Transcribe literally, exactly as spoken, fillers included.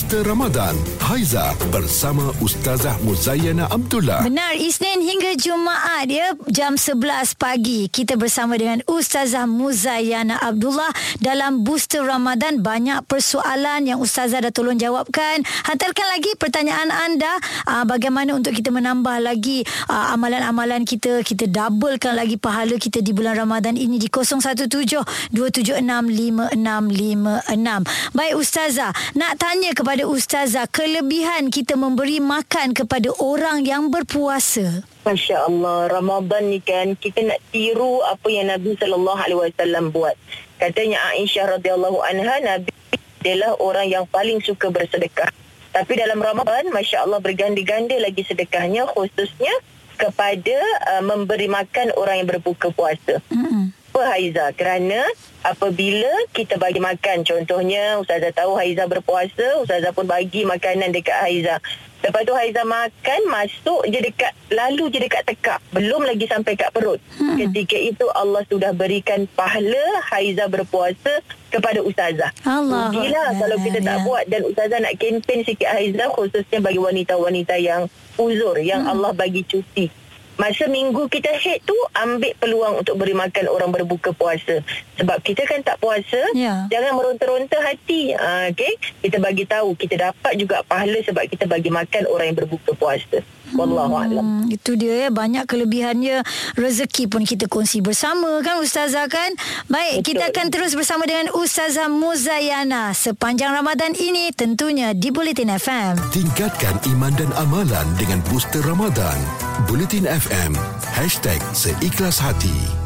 Suster Ramadan, Haiza bersama Ustazah Muzayyana Abdullah. Benar, Isnin hingga Jumaat ya, jam sebelas pagi kita bersama dengan Ustazah Muzayyana Abdullah dalam Booster Ramadan. Banyak persoalan yang Ustazah dah tolong jawabkan. Hantarkan lagi pertanyaan anda, aa, bagaimana untuk kita menambah lagi aa, amalan-amalan kita, kita doublekan lagi pahala kita di bulan Ramadan ini di kosong satu tujuh dua tujuh enam lima enam lima enam. Baik Ustazah, nak tanya kepada Ustazah, kelebihan kita memberi makan kepada orang yang berpuasa. Masya Allah, Ramadan ni kan kita nak tiru apa yang Nabi sallallahu alaihi wasallam buat. Katanya Aisyah radhiyallahu anha, Nabi adalah orang yang paling suka bersedekah. Tapi dalam Ramadan, Masya Allah, berganda-ganda lagi sedekahnya, khususnya kepada uh, memberi makan orang yang berbuka puasa. Mm-hmm. Haiza, kerana apabila kita bagi makan, contohnya Ustazah tahu Haiza berpuasa, Ustazah pun bagi makanan dekat Haiza. Lepas tu Haiza makan, masuk je dekat, lalu je dekat tekak, belum lagi sampai kat perut. Hmm. Ketika itu Allah sudah berikan pahala Haiza berpuasa kepada Ustazah. Allah. Gila kalau kita ya, tak ya. buat. Dan Ustazah nak kempen sikit Haiza, khususnya bagi wanita-wanita yang uzur, yang hmm. Allah bagi cuti. Masa minggu kita head tu, ambil peluang untuk beri makan orang berbuka puasa. Sebab kita kan tak puasa, yeah. jangan meronta-ronta hati. Ha, okay? Kita bagi tahu, kita dapat juga pahala sebab kita bagi makan orang yang berbuka puasa. Wallahualam. Hmm, itu dia ya, banyak kelebihannya. Rezeki pun kita kongsi bersama kan Ustazah kan. Baik, betul. Kita akan terus bersama dengan Ustazah Muzayyana sepanjang Ramadan ini tentunya di Buletin F M. Tingkatkan iman dan amalan dengan Booster Ramadan. Buletin F M hashtag seikhlas hati.